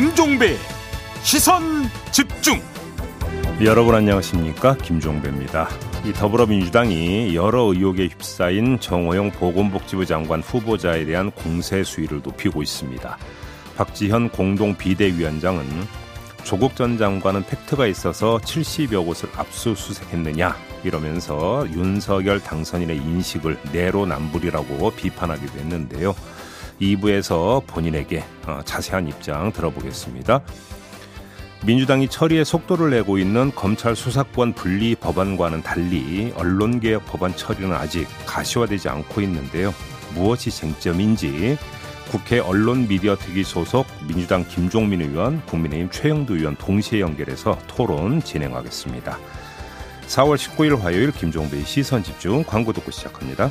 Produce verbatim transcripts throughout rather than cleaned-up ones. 김종배 시선 집중. 여러분 안녕하십니까? 김종배입니다. 이 더불어민주당이 여러 의혹에 휩싸인 정호영 보건복지부 장관 후보자에 대한 공세 수위를 높이고 있습니다. 박지현 공동비대위원장은 조국 전 장관은 팩트가 있어서 칠십여 곳을 압수수색했느냐 이러면서 윤석열 당선인의 인식을 내로남불이라고 비판하기도 했는데요. 이 부에서 본인에게 자세한 입장 들어보겠습니다. 민주당이 처리에 속도를 내고 있는 검찰 수사권 분리 법안과는 달리 언론개혁 법안 처리는 아직 가시화되지 않고 있는데요. 무엇이 쟁점인지 국회 언론미디어특위 소속 민주당 김종민 의원, 국민의힘 최영도 의원 동시에 연결해서 토론 진행하겠습니다. 사월 십구일 화요일 김종배의 시선집중 광고 듣고 시작합니다.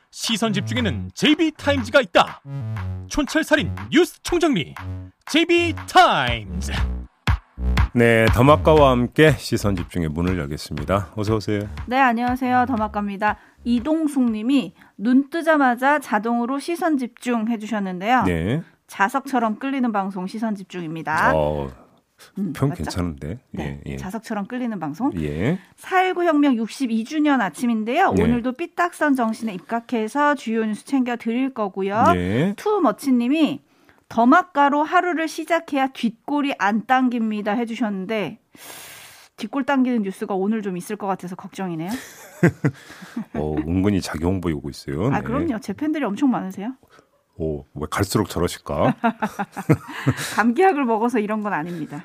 시선집중에는 제이비타임즈가 있다. 촌철살인 뉴스 총정리 제이비타임즈. 네, 더마카와 함께 시선집중의 문을 열겠습니다. 어서 오세요. 네, 안녕하세요. 더마카입니다. 이동숙 님이 눈 뜨자마자 자동으로 시선집중 해주셨는데요. 네. 자석처럼 끌리는 방송 시선집중입니다. 어... 음, 평 맞죠? 괜찮은데. 네, 예, 예. 자석처럼 끌리는 방송. 예. 사일구 혁명 육십이주년 아침인데요. 예. 오늘도 삐딱선 정신에 입각해서 주요 뉴스 챙겨 드릴 거고요. 예. 투머치님이 더마카로 하루를 시작해야 뒷골이 안 당깁니다 해주셨는데 뒷골 당기는 뉴스가 오늘 좀 있을 것 같아서 걱정이네요. 어, 은근히 자기 홍보 오고 있어요. 아, 네. 그럼요. 제 팬들이 엄청 많으세요. 오, 왜 갈수록 저러실까? 감기약을 먹어서 이런 건 아닙니다.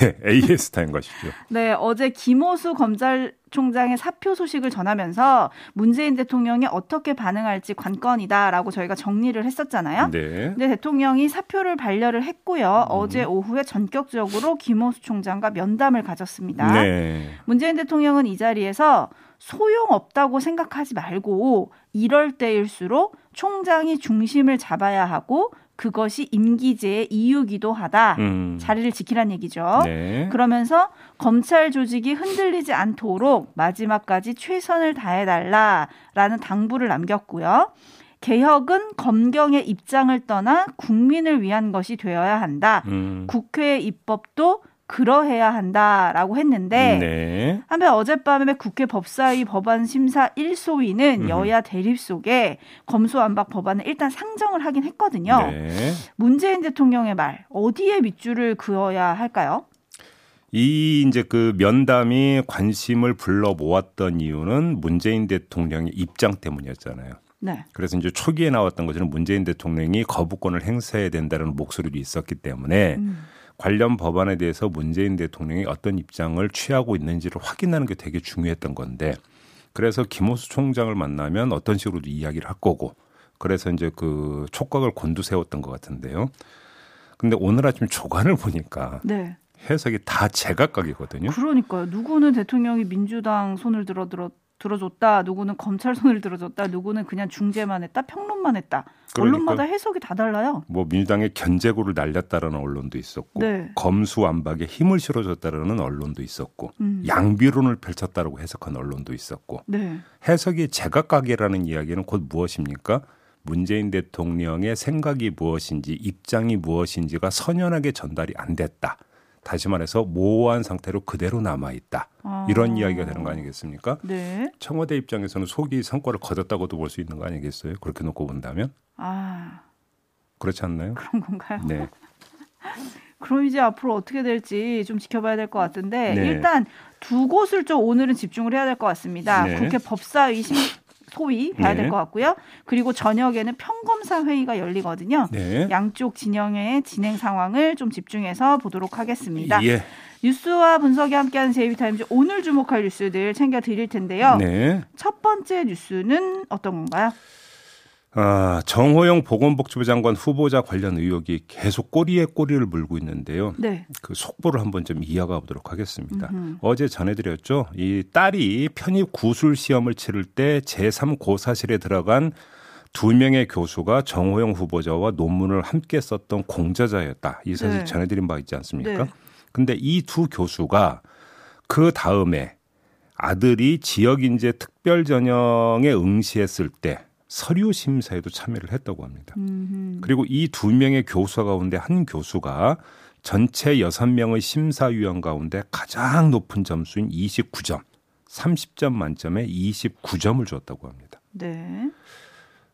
네, 에이에스 타임 가시죠. 네, 어제 김오수 검찰총장의 사표 소식을 전하면서 문재인 대통령이 어떻게 반응할지 관건이다라고 저희가 정리를 했었잖아요. 네. 근데 대통령이 사표를 반려를 했고요. 음. 어제 오후에 전격적으로 김오수 총장과 면담을 가졌습니다. 네. 문재인 대통령은 이 자리에서 소용없다고 생각하지 말고 이럴 때일수록 총장이 중심을 잡아야 하고 그것이 임기제의 이유기도 하다. 음. 자리를 지키란 얘기죠. 네. 그러면서 검찰 조직이 흔들리지 않도록 마지막까지 최선을 다해달라라는 당부를 남겼고요. 개혁은 검경의 입장을 떠나 국민을 위한 것이 되어야 한다. 음. 국회의 입법도 그러해야 한다라고 했는데 네. 한편 어젯밤에 국회 법사위 법안 심사 일 소위는 음. 여야 대립 속에 검수완박 법안을 일단 상정을 하긴 했거든요. 네. 문재인 대통령의 말 어디에 밑줄을 그어야 할까요? 이 이제 그 면담이 관심을 불러 모았던 이유는 문재인 대통령의 입장 때문이었잖아요. 네. 그래서 이제 초기에 나왔던 것은 문재인 대통령이 거부권을 행사해야 된다는 목소리도 있었기 때문에. 음. 관련 법안에 대해서 문재인 대통령이 어떤 입장을 취하고 있는지를 확인하는 게 되게 중요했던 건데 그래서 김오수 총장을 만나면 어떤 식으로도 이야기를 할 거고 그래서 이제 그 촉각을 곤두세웠던 것 같은데요. 근데 오늘 아침 조간을 보니까 네. 해석이 다 제각각이거든요. 그러니까요. 누구는 대통령이 민주당 손을 들어 들어 들어줬다. 누구는 검찰 손을 들어줬다. 누구는 그냥 중재만 했다. 평론만 했다. 그러니까, 언론마다 해석이 다 달라요. 뭐 민주당의 견제구를 날렸다라는 언론도 있었고 네. 검수완박에 힘을 실어줬다라는 언론도 있었고 음. 양비론을 펼쳤다라고 해석한 언론도 있었고 네. 해석이 제각각이라는 이야기는 곧 무엇입니까? 문재인 대통령의 생각이 무엇인지 입장이 무엇인지가 선연하게 전달이 안 됐다. 다시 말해서 모호한 상태로 그대로 남아있다. 아. 이런 이야기가 되는 거 아니겠습니까? 네. 청와대 입장에서는 속이 성과를 거뒀다고도 볼 수 있는 거 아니겠어요? 그렇게 놓고 본다면? 아, 그렇지 않나요? 그런 건가요? 네. 그럼 이제 앞으로 어떻게 될지 좀 지켜봐야 될 것 같은데 네. 일단 두 곳을 좀 오늘은 집중을 해야 될 것 같습니다. 네. 국회 법사위 심... 소위 봐야 네. 될 것 같고요. 그리고 저녁에는 평검사 회의가 열리거든요. 네. 양쪽 진영의 진행 상황을 좀 집중해서 보도록 하겠습니다. 예. 뉴스와 분석이 함께하는 제이비타임즈 오늘 주목할 뉴스들 챙겨드릴 텐데요. 네. 첫 번째 뉴스는 어떤 건가요? 아, 정호영 보건복지부 장관 후보자 관련 의혹이 계속 꼬리에 꼬리를 물고 있는데요. 네. 그 속보를 한번 좀 이어가 보도록 하겠습니다. 음흠. 어제 전해드렸죠. 이 딸이 편입 구술 시험을 치를 때 제삼 고사실에 들어간 두 명의 교수가 정호영 후보자와 논문을 함께 썼던 공저자였다. 이 사실 네. 전해드린 바 있지 않습니까? 네. 근데 이 두 교수가 그 다음에 아들이 지역인재 특별전형에 응시했을 때 서류 심사에도 참여를 했다고 합니다. 음흠. 그리고 이 두 명의 교수 가운데 한 교수가 전체 여섯 명의 심사위원 가운데 가장 높은 점수인 이십구 점, 삼십 점 만점에 이십구 점을 줬다고 합니다. 네.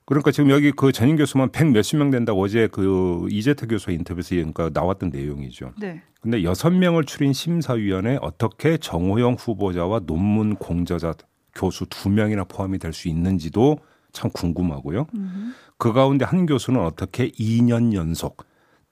그러니까 지금 여기 그 전임 교수만 백 몇십 명 된다고 어제 그 이재태 교수 인터뷰에서 그러니까 나왔던 내용이죠. 네. 근데 여섯 명을 추린 심사위원에 어떻게 정호영 후보자와 논문 공저자 교수 두 명이나 포함이 될 수 있는지도 참 궁금하고요. 음흠. 그 가운데 한 교수는 어떻게 이 년 연속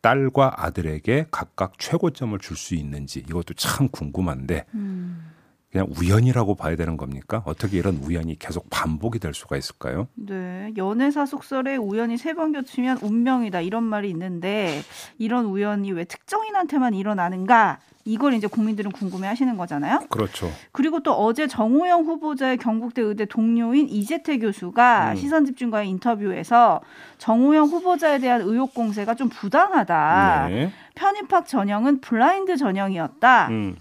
딸과 아들에게 각각 최고점을 줄 수 있는지 이것도 참 궁금한데 음. 그냥 우연이라고 봐야 되는 겁니까? 어떻게 이런 우연이 계속 반복이 될 수가 있을까요? 네, 연애사 속설에 우연이 세 번 겹치면 운명이다 이런 말이 있는데 이런 우연이 왜 특정인한테만 일어나는가? 이걸 이제 국민들은 궁금해하시는 거잖아요. 그렇죠. 그리고 또 어제 정호영 후보자의 경북대 의대 동료인 이재태 교수가 음. 시선집중과의 인터뷰에서 정호영 후보자에 대한 의혹 공세가 좀 부당하다. 네. 편입학 전형은 블라인드 전형이었다. 음.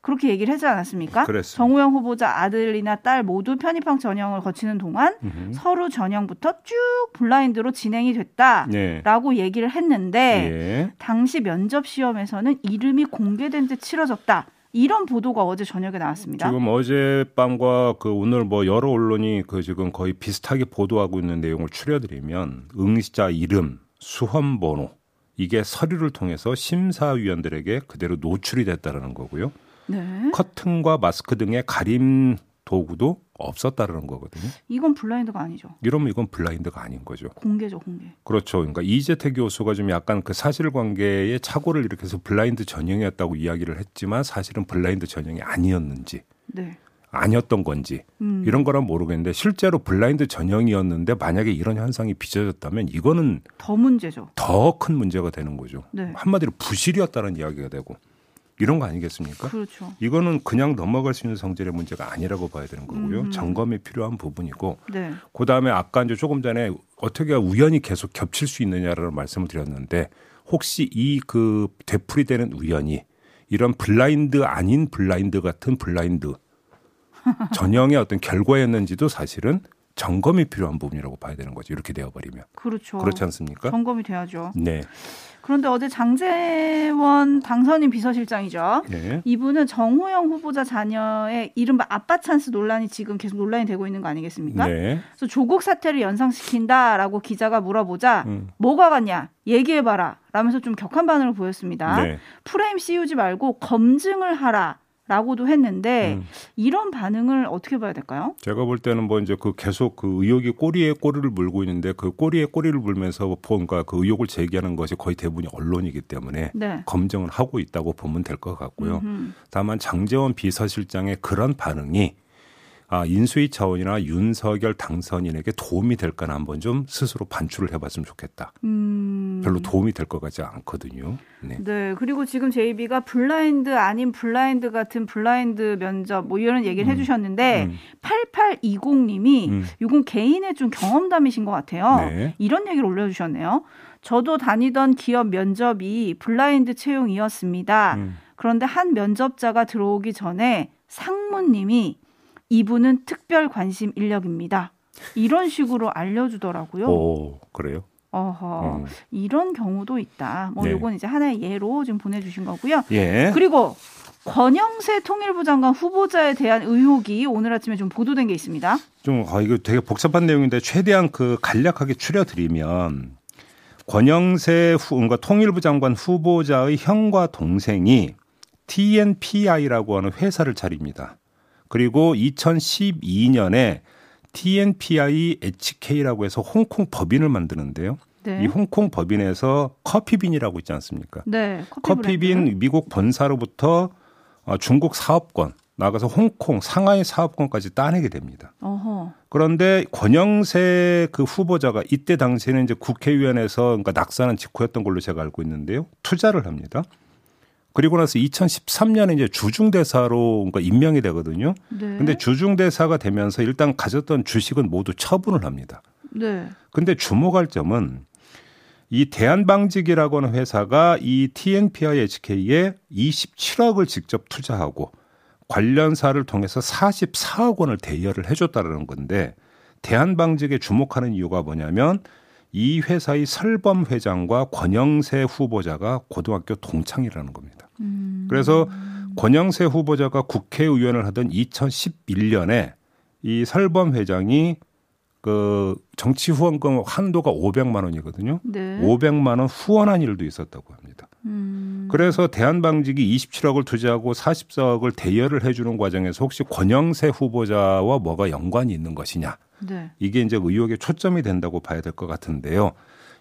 그렇게 얘기를 하지 않았습니까? 그랬습니다. 정우영 후보자 아들이나 딸 모두 편입학 전형을 거치는 동안 음흠. 서류 전형부터 쭉 블라인드로 진행이 됐다라고 네. 얘기를 했는데 예. 당시 면접 시험에서는 이름이 공개된 듯 치러졌다. 이런 보도가 어제 저녁에 나왔습니다. 지금 어젯밤과 그 오늘 뭐 여러 언론이 그 지금 거의 비슷하게 보도하고 있는 내용을 추려드리면 응시자 이름, 수험 번호 이게 서류를 통해서 심사위원들에게 그대로 노출이 됐다라는 거고요. 네. 커튼과 마스크 등의 가림 도구도 없었다라는 거거든요. 이건 블라인드가 아니죠. 이러면 이건 블라인드가 아닌 거죠. 공개죠, 공개. 그렇죠. 그러니까 이재태 교수가 좀 약간 그 사실관계의 착오를 일으켜서 블라인드 전형이었다고 이야기를 했지만 사실은 블라인드 전형이 아니었는지 네. 아니었던 건지 음. 이런 거란 모르겠는데 실제로 블라인드 전형이었는데 만약에 이런 현상이 빚어졌다면 이거는 더 문제죠. 더 큰 문제가 되는 거죠. 네. 한마디로 부실이었다는 이야기가 되고 이런 거 아니겠습니까? 그렇죠. 이거는 그냥 넘어갈 수 있는 성질의 문제가 아니라고 봐야 되는 거고요. 음. 점검이 필요한 부분이고 네. 그다음에 아까 이제 조금 전에 어떻게 우연히 계속 겹칠 수 있느냐라는 말씀을 드렸는데 혹시 이 그 되풀이되는 우연이 이런 블라인드 아닌 블라인드 같은 블라인드 전형의 어떤 결과였는지도 사실은 점검이 필요한 부분이라고 봐야 되는 거죠. 이렇게 되어버리면. 그렇죠. 그렇지 않습니까? 점검이 돼야죠. 네. 그런데 어제 장제원 당선인 비서실장이죠. 네. 이분은 정호영 후보자 자녀의 이른바 아빠 찬스 논란이 지금 계속 논란이 되고 있는 거 아니겠습니까? 네. 그래서 조국 사태를 연상시킨다라고 기자가 물어보자 음. 뭐가 같냐 얘기해봐라 라면서 좀 격한 반응을 보였습니다. 네. 프레임 씌우지 말고 검증을 하라. 라고도 했는데 음. 이런 반응을 어떻게 봐야 될까요? 제가 볼 때는 뭐 이제 그 계속 그 의혹이 꼬리에 꼬리를 물고 있는데 그 꼬리에 꼬리를 물면서 뭔가 그 의혹을 제기하는 것이 거의 대부분이 언론이기 때문에 네. 검증을 하고 있다고 보면 될 것 같고요. 음흠. 다만 장제원 비서실장의 그런 반응이 아, 인수위 차원이나 윤석열 당선인에게 도움이 될까는 한번 좀 스스로 반추를 해봤으면 좋겠다. 음... 별로 도움이 될 것 같지 않거든요. 네. 네. 그리고 지금 제이비가 블라인드 아닌 블라인드 같은 블라인드 면접 뭐 이런 얘기를 음. 해주셨는데 음. 팔팔이공님이 음. 이건 개인의 좀 경험담이신 것 같아요. 네. 이런 얘기를 올려주셨네요. 저도 다니던 기업 면접이 블라인드 채용이었습니다. 음. 그런데 한 면접자가 들어오기 전에 상무님이 이분은 특별 관심 인력입니다. 이런 식으로 알려주더라고요. 오, 그래요? 어허, 음. 이런 경우도 있다. 뭐 네. 요건 이제 하나의 예로 좀 보내주신 거고요. 예. 그리고 권영세 통일부 장관 후보자에 대한 의혹이 오늘 아침에 좀 보도된 게 있습니다. 좀 아, 이거 되게 복잡한 내용인데 최대한 그 간략하게 추려드리면 권영세 후, 그러니까 통일부 장관 후보자의 형과 동생이 티엔피아이라고 하는 회사를 차립니다. 그리고 이천십이년에 티엔피아이 에이치케이라고 해서 홍콩 법인을 만드는데요. 네. 이 홍콩 법인에서 커피빈이라고 있지 않습니까? 네, 커피 커피빈 브랜드. 미국 본사로부터 중국 사업권 나아가서 홍콩, 상하이 사업권까지 따내게 됩니다. 어허. 그런데 권영세 그 후보자가 이때 당시에는 이제 국회의원에서 그러니까 낙선한 직후였던 걸로 제가 알고 있는데요. 투자를 합니다. 그리고 나서 이천십삼 년에 이제 주중대사로 그러니까 임명이 되거든요. 그런데 네. 주중대사가 되면서 일단 가졌던 주식은 모두 처분을 합니다. 그런데 네. 주목할 점은 이 대한방직이라고 하는 회사가 이 티엔피아이에이치케이에 이십칠억을 직접 투자하고 관련사를 통해서 사십사억 원을 대여를 해줬다는 건데 대한방직에 주목하는 이유가 뭐냐면 이 회사의 설범 회장과 권영세 후보자가 고등학교 동창이라는 겁니다. 음. 그래서 권영세 후보자가 국회의원을 하던 이천십일 년에 이 설범 회장이 그 정치 후원금 한도가 오백만 원이거든요. 네. 오백만 원 후원한 일도 있었다고 합니다. 음. 그래서 대한방직이 이십칠억을 투자하고 사십사억을 대여를 해주는 과정에서 혹시 권영세 후보자와 뭐가 연관이 있는 것이냐. 네. 이게 이제 의혹의 초점이 된다고 봐야 될 것 같은데요.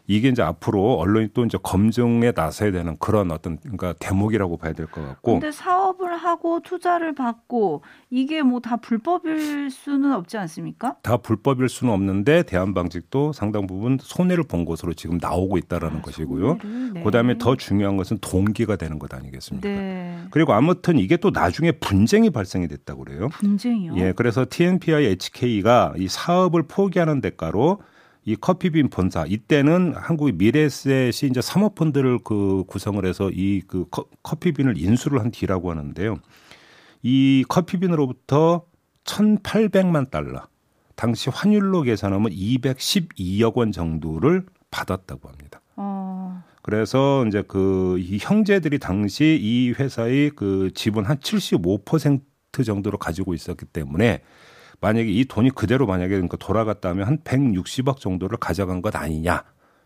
이게 이제 앞으로 언론이 또 이제 검증에 나서야 되는 그런 어떤 그러니까 대목이라고 봐야 될 것 같고. 근데 사업을 하고 투자를 받고 이게 뭐 다 불법일 수는 없지 않습니까? 다 불법일 수는 없는데 대한방직도 상당 부분 손해를 본 것으로 지금 나오고 있다라는 아, 것이고요. 네. 그다음에 더 중요한 것은 동기가 되는 것 아니겠습니까? 네. 그리고 아무튼 이게 또 나중에 분쟁이 발생이 됐다고 그래요. 분쟁이요? 예, 그래서 티엔피아이에이치케이가 이 사업을 포기하는 대가로 이 커피빈 본사 이때는 한국의 미래에셋이 이제 사모펀드를 그 구성을 해서 이 그 커피빈을 인수를 한 뒤라고 하는데요. 이 커피빈으로부터 천팔백만 달러 당시 환율로 계산하면 이백십이억 원 정도를 받았다고 합니다. 어. 그래서 이제 그 이 형제들이 당시 이 회사의 그 지분 한 칠십오 퍼센트 정도로 가지고 있었기 때문에. 만약에 이 돈이 그대로 만약에 그러니까 돌아갔다면 한 백육십억 정도를 가져간 것 아니냐.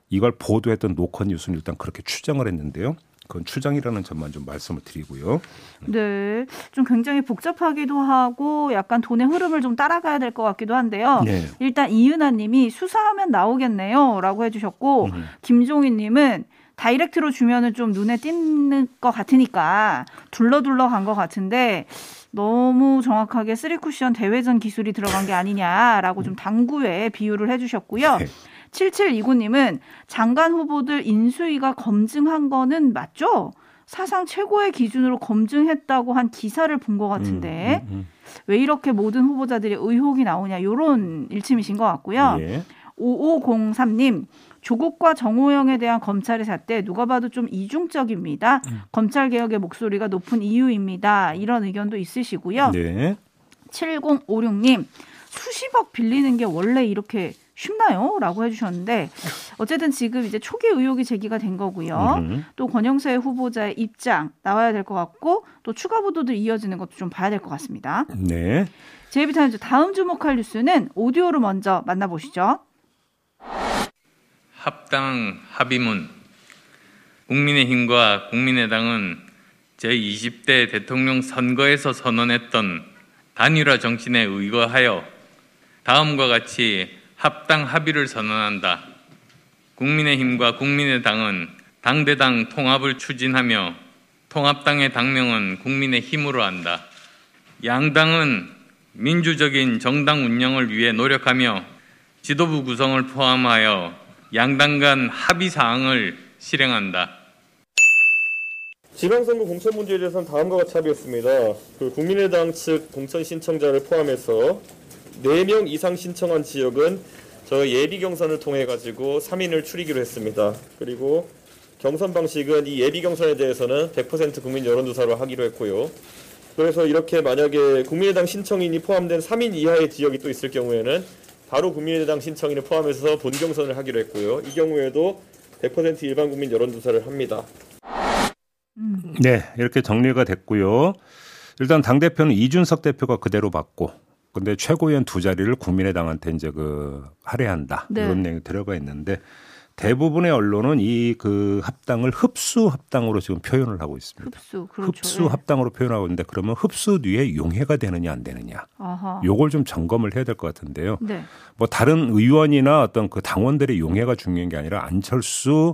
이걸 보도했던 노컷뉴스는 일단 그렇게 추정을 했는데요. 그건 추정이라는 점만 좀 말씀을 드리고요. 네. 좀 굉장히 복잡하기도 하고 약간 돈의 흐름을 좀 따라가야 될 것 같기도 한데요. 네. 일단 이은하 님이 수사하면 나오겠네요. 라고 해주셨고 음. 김종인 님은 다이렉트로 주면은 좀 눈에 띄는 것 같으니까 둘러둘러 간 것 같은데 너무 정확하게 쓰리쿠션 대회전 기술이 들어간 게 아니냐라고 좀 당구에 비유를 해주셨고요. 네. 칠칠이구 님은 장관 후보들 인수위가 검증한 거는 맞죠? 사상 최고의 기준으로 검증했다고 한 기사를 본 것 같은데 음, 음, 음. 왜 이렇게 모든 후보자들이 의혹이 나오냐 이런 일침이신 것 같고요. 예. 오오공삼 님. 조국과 정호영에 대한 검찰의 잣대 누가 봐도 좀 이중적입니다. 음. 검찰개혁의 목소리가 높은 이유입니다. 이런 의견도 있으시고요. 네. 칠공오육 님 수십억 빌리는 게 원래 이렇게 쉽나요? 라고 해주셨는데 어쨌든 지금 이제 초기 의혹이 제기가 된 거고요. 음. 또 권영세 후보자의 입장 나와야 될 것 같고 또 추가 보도들 이어지는 것도 좀 봐야 될 것 같습니다. 네. 제이비타임즈 다음 주목할 뉴스는 오디오로 먼저 만나보시죠. 합당 합의문. 국민의힘과 국민의당은 제이십 대 대통령 선거에서 선언했던 단일화 정신에 의거하여 다음과 같이 합당 합의를 선언한다. 국민의힘과 국민의당은 당대당 통합을 추진하며 통합당의 당명은 국민의힘으로 한다. 양당은 민주적인 정당 운영을 위해 노력하며 지도부 구성을 포함하여 양당 간 합의 사항을 실행한다. 지방선거 공천 문제에 대해서는 다음과 같이 합의했습니다. 그 국민의당 측 공천 신청자를 포함해서 네 명 이상 신청한 지역은 저 예비 경선을 통해 가지고 삼 인을 추리기로 했습니다. 그리고 경선 방식은 이 예비 경선에 대해서는 백 퍼센트 국민 여론조사로 하기로 했고요. 그래서 이렇게 만약에 국민의당 신청인이 포함된 삼 인 이하의 지역이 또 있을 경우에는 바로 국민의당 신청인을 포함해서 본 경선을 하기로 했고요. 이 경우에도 백 퍼센트 일반 국민 여론조사를 합니다. 네, 이렇게 정리가 됐고요. 일단 당대표는 이준석 대표가 그대로 받고 근데 최고위원 두 자리를 국민의당한테 이제 그 할애한다. 네. 이런 내용이 들어가 있는데 대부분의 언론은 이 그 합당을 흡수 합당으로 지금 표현을 하고 있습니다. 흡수, 그렇죠. 흡수 네. 합당으로 표현하고 있는데 그러면 흡수 뒤에 용해가 되느냐 안 되느냐. 아하. 요걸 좀 점검을 해야 될 것 같은데요. 네. 뭐 다른 의원이나 어떤 그 당원들의 용해가 중요한 게 아니라 안철수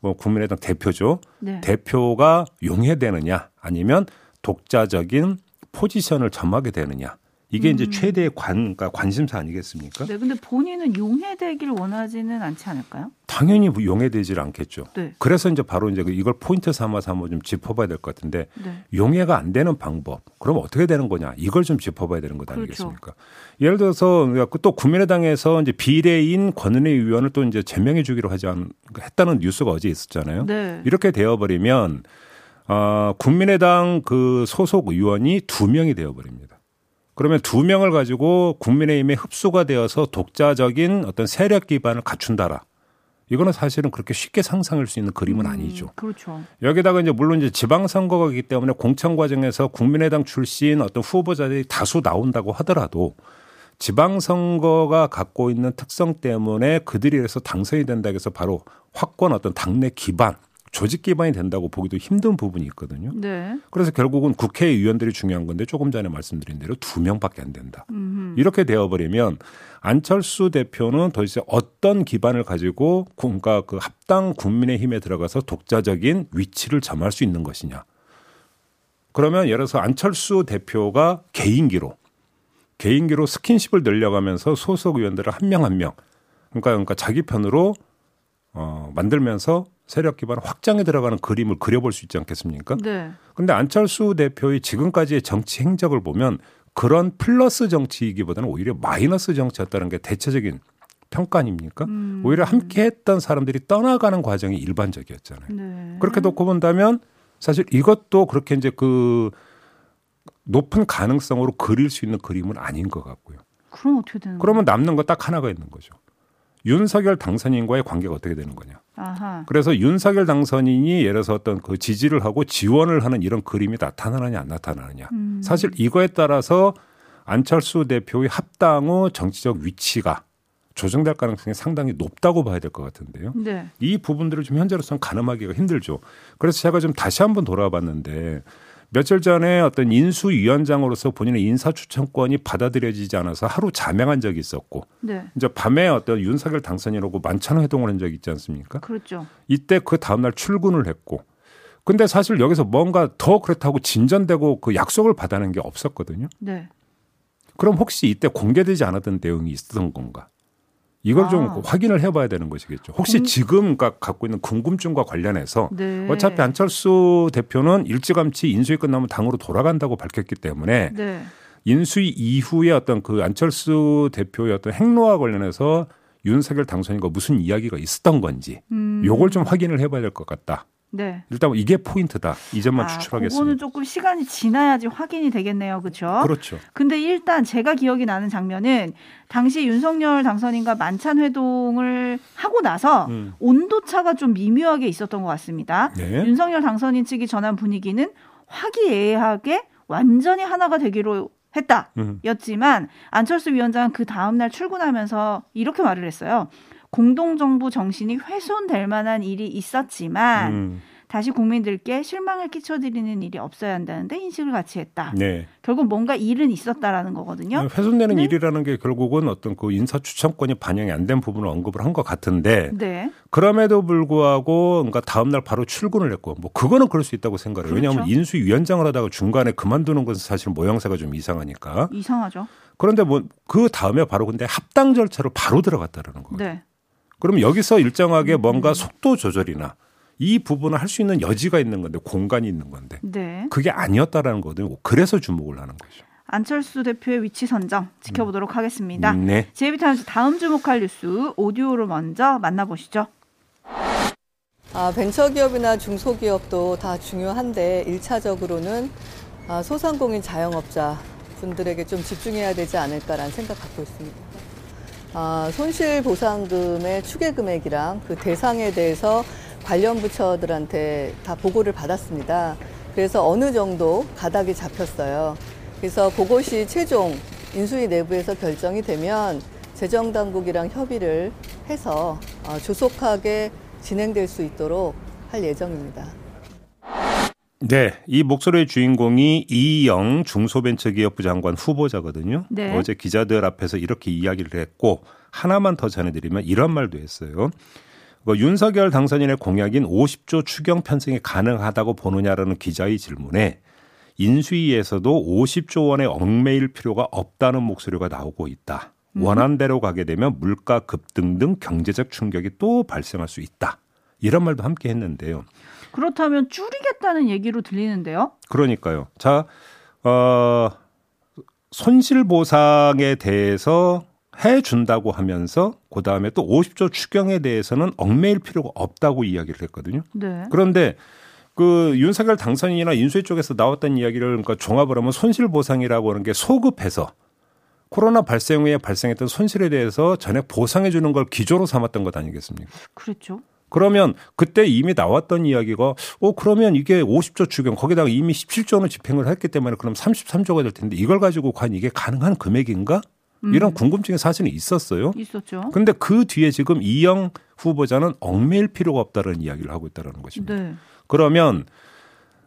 뭐 국민의당 대표죠. 네. 대표가 용해되느냐 아니면 독자적인 포지션을 점하게 되느냐. 이게 음. 이제 최대의 관, 그러니까 관심사 아니겠습니까? 네, 근데 본인은 용해되길 원하지는 않지 않을까요? 당연히 용해되질 않겠죠. 네. 그래서 이제 바로 이제 이걸 포인트 삼아 삼아 좀 짚어봐야 될 것 같은데 네. 용해가 안 되는 방법, 그럼 어떻게 되는 거냐? 이걸 좀 짚어봐야 되는 것 그렇죠. 아니겠습니까? 예를 들어서 또 국민의당에서 이제 비례인 권은혜 의원을 또 이제 제명해주기로 하지 않, 했다는 뉴스가 어제 있었잖아요. 네. 이렇게 되어버리면 어, 국민의당 그 소속 의원이 두 명이 되어버립니다. 그러면 두 명을 가지고 국민의힘에 흡수가 되어서 독자적인 어떤 세력 기반을 갖춘다라. 이거는 사실은 그렇게 쉽게 상상할 수 있는 그림은 아니죠. 음, 그렇죠. 여기다가 이제 물론 이제 지방선거가기 때문에 공천 과정에서 국민의당 출신 어떤 후보자들이 다수 나온다고 하더라도 지방선거가 갖고 있는 특성 때문에 그들이 해서 당선이 된다고 해서 바로 확고한 어떤 당내 기반, 조직 기반이 된다고 보기도 힘든 부분이 있거든요. 네. 그래서 결국은 국회의원들이 중요한 건데 조금 전에 말씀드린 대로 두 명밖에 안 된다. 음흠. 이렇게 되어버리면 안철수 대표는 도대체 어떤 기반을 가지고 그러니까 그 합당 국민의힘에 들어가서 독자적인 위치를 점할 수 있는 것이냐. 그러면 예를 들어서 안철수 대표가 개인기로 개인기로 스킨십을 늘려가면서 소속 의원들을 한 명 한 명 그러니까, 그러니까 자기 편으로 어, 만들면서 세력 기반 확장에 들어가는 그림을 그려볼 수 있지 않겠습니까? 그런데 네. 안철수 대표의 지금까지의 정치 행적을 보면 그런 플러스 정치이기보다는 오히려 마이너스 정치였다는 게 대체적인 평가 아닙니까? 음. 오히려 함께했던 사람들이 떠나가는 과정이 일반적이었잖아요. 네. 그렇게 놓고 본다면 사실 이것도 그렇게 이제 그 높은 가능성으로 그릴 수 있는 그림은 아닌 것 같고요. 그럼 어떻게 되는? 그러면 남는 거 딱 하나가 있는 거죠. 윤석열 당선인과의 관계가 어떻게 되는 거냐. 아하. 그래서 윤석열 당선인이 예를 들어서 어떤 그 지지를 하고 지원을 하는 이런 그림이 나타나느냐 안 나타나느냐. 음. 사실 이거에 따라서 안철수 대표의 합당 후 정치적 위치가 조정될 가능성이 상당히 높다고 봐야 될 것 같은데요. 네. 이 부분들을 좀 현재로서는 가늠하기가 힘들죠. 그래서 제가 좀 다시 한번 돌아봤는데 며칠 전에 어떤 인수위원장으로서 본인의 인사추천권이 받아들여지지 않아서 하루 자명한 적이 있었고 네. 이제 밤에 어떤 윤석열 당선인하고 만찬 회동을 한 적이 있지 않습니까? 그렇죠. 이때 그 다음날 출근을 했고 근데 사실 여기서 뭔가 더 그렇다고 진전되고 그 약속을 받아낸 게 없었거든요. 네. 그럼 혹시 이때 공개되지 않았던 내용이 있었던 건가? 이걸 아. 좀 확인을 해봐야 되는 것이겠죠. 혹시 공... 지금 갖고 있는 궁금증과 관련해서 네. 어차피 안철수 대표는 일찌감치 인수위 끝나면 당으로 돌아간다고 밝혔기 때문에 네. 인수위 이후에 어떤 그 안철수 대표의 어떤 행로와 관련해서 윤석열 당선인과 무슨 이야기가 있었던 건지 음. 요걸 좀 확인을 해봐야 될 것 같다. 네. 일단 이게 포인트다. 이 점만 아, 추출하겠습니다. 그거는 조금 시간이 지나야지 확인이 되겠네요. 그렇죠? 그렇죠. 근데 일단 제가 기억이 나는 장면은 당시 윤석열 당선인과 만찬 회동을 하고 나서 음. 온도차가 좀 미묘하게 있었던 것 같습니다. 네. 윤석열 당선인 측이 전한 분위기는 화기애애하게 완전히 하나가 되기로 했다. 음. 였지만 안철수 위원장은 그 다음날 출근하면서 이렇게 말을 했어요. 공동정부 정신이 훼손될 만한 일이 있었지만 음. 다시 국민들께 실망을 끼쳐드리는 일이 없어야 한다는데 인식을 같이 했다. 네. 결국 뭔가 일은 있었다라는 거거든요. 훼손되는 네. 일이라는 게 결국은 어떤 그 인사추천권이 반영이 안 된 부분을 언급을 한 것 같은데 네. 그럼에도 불구하고 그러니까 다음날 바로 출근을 했고 뭐 그거는 그럴 수 있다고 생각해요. 그렇죠. 왜냐하면 인수위원장을 하다가 중간에 그만두는 것은 사실 모양새가 좀 이상하니까. 이상하죠. 그런데 뭐 그 다음에 바로 근데 합당 절차로 바로 들어갔다라는 거예요. 네. 그럼 여기서 일정하게 뭔가 속도 조절이나 이 부분을 할 수 있는 여지가 있는 건데 공간이 있는 건데 네. 그게 아니었다라는 거거든요. 그래서 주목을 하는 거죠. 안철수 대표의 위치 선정 지켜보도록 음. 하겠습니다. 네. 제이비타임즈 다음 주목할 뉴스 오디오로 먼저 만나보시죠. 아, 벤처기업이나 중소기업도 다 중요한데 일 차적으로는 아, 소상공인 자영업자 분들에게 좀 집중해야 되지 않을까라는 생각 갖고 있습니다. 아, 손실보상금의 추계금액이랑 그 대상에 대해서 관련 부처들한테 다 보고를 받았습니다. 그래서 어느 정도 가닥이 잡혔어요. 그래서 그것이 최종 인수위 내부에서 결정이 되면 재정당국이랑 협의를 해서 조속하게 진행될 수 있도록 할 예정입니다. 네, 이 목소리의 주인공이 이영 중소벤처기업부 장관 후보자거든요. 네. 어제 기자들 앞에서 이렇게 이야기를 했고 하나만 더 전해드리면 이런 말도 했어요. 뭐, 윤석열 당선인의 공약인 오십조 추경 편성이 가능하다고 보느냐라는 기자의 질문에 인수위에서도 오십조 원에 얽매일 필요가 없다는 목소리가 나오고 있다. 음. 원안대로 가게 되면 물가 급등 등 경제적 충격이 또 발생할 수 있다. 이런 말도 함께 했는데요. 그렇다면 줄이겠다는 얘기로 들리는데요. 그러니까요. 자, 어, 손실보상에 대해서 해준다고 하면서 그다음에 또 오십조 추경에 대해서는 얽매일 필요가 없다고 이야기를 했거든요. 네. 그런데 그 윤석열 당선인이나 인수위 쪽에서 나왔던 이야기를 그러니까 종합을 하면 손실보상이라고 하는 게 소급해서 코로나 발생 후에 발생했던 손실에 대해서 전액 보상해 주는 걸 기조로 삼았던 것 아니겠습니까? 그렇죠. 그러면 그때 이미 나왔던 이야기가 어 그러면 이게 오십조 추경 거기다가 이미 십칠조 원을 집행을 했기 때문에 그럼 삼십삼조가 될 텐데 이걸 가지고 과연 이게 가능한 금액인가? 음. 이런 궁금증이 사실은 있었어요. 있었죠. 그런데 그 뒤에 지금 이영 후보자는 얽매일 필요가 없다는 이야기를 하고 있다는 것입니다. 네. 그러면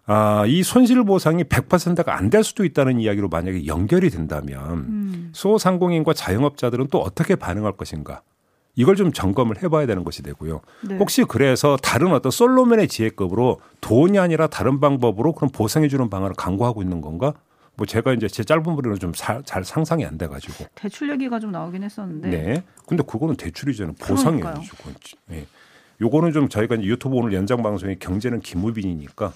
아, 이 손실보상이 백 퍼센트가 안 될 수도 있다는 이야기로 만약에 연결이 된다면 음. 소상공인과 자영업자들은 또 어떻게 반응할 것인가. 이걸 좀 점검을 해봐야 되는 것이 되고요. 네. 혹시 그래서 다른 어떤 솔로몬의 지혜급으로 돈이 아니라 다른 방법으로 그럼 보상해 주는 방안을 강구하고 있는 건가? 뭐 제가 이제 제 짧은 머리로는 좀 잘 상상이 안 돼가지고. 대출 얘기가 좀 나오긴 했었는데. 네. 근데 그거는 대출이잖아요. 보상이에요. 네. 요거는 좀 저희가 이제 유튜브 오늘 연장 방송이 경제는 김우빈이니까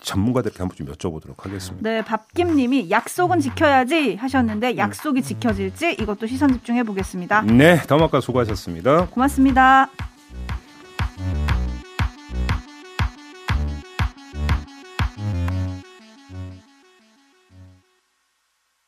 전문가들께 한번 좀 여쭤보도록 하겠습니다. 네, 밥김님이 약속은 지켜야지 하셨는데 약속이 지켜질지 이것도 시선 집중해 보겠습니다. 네, 다음 아까 수고하셨습니다. 고맙습니다.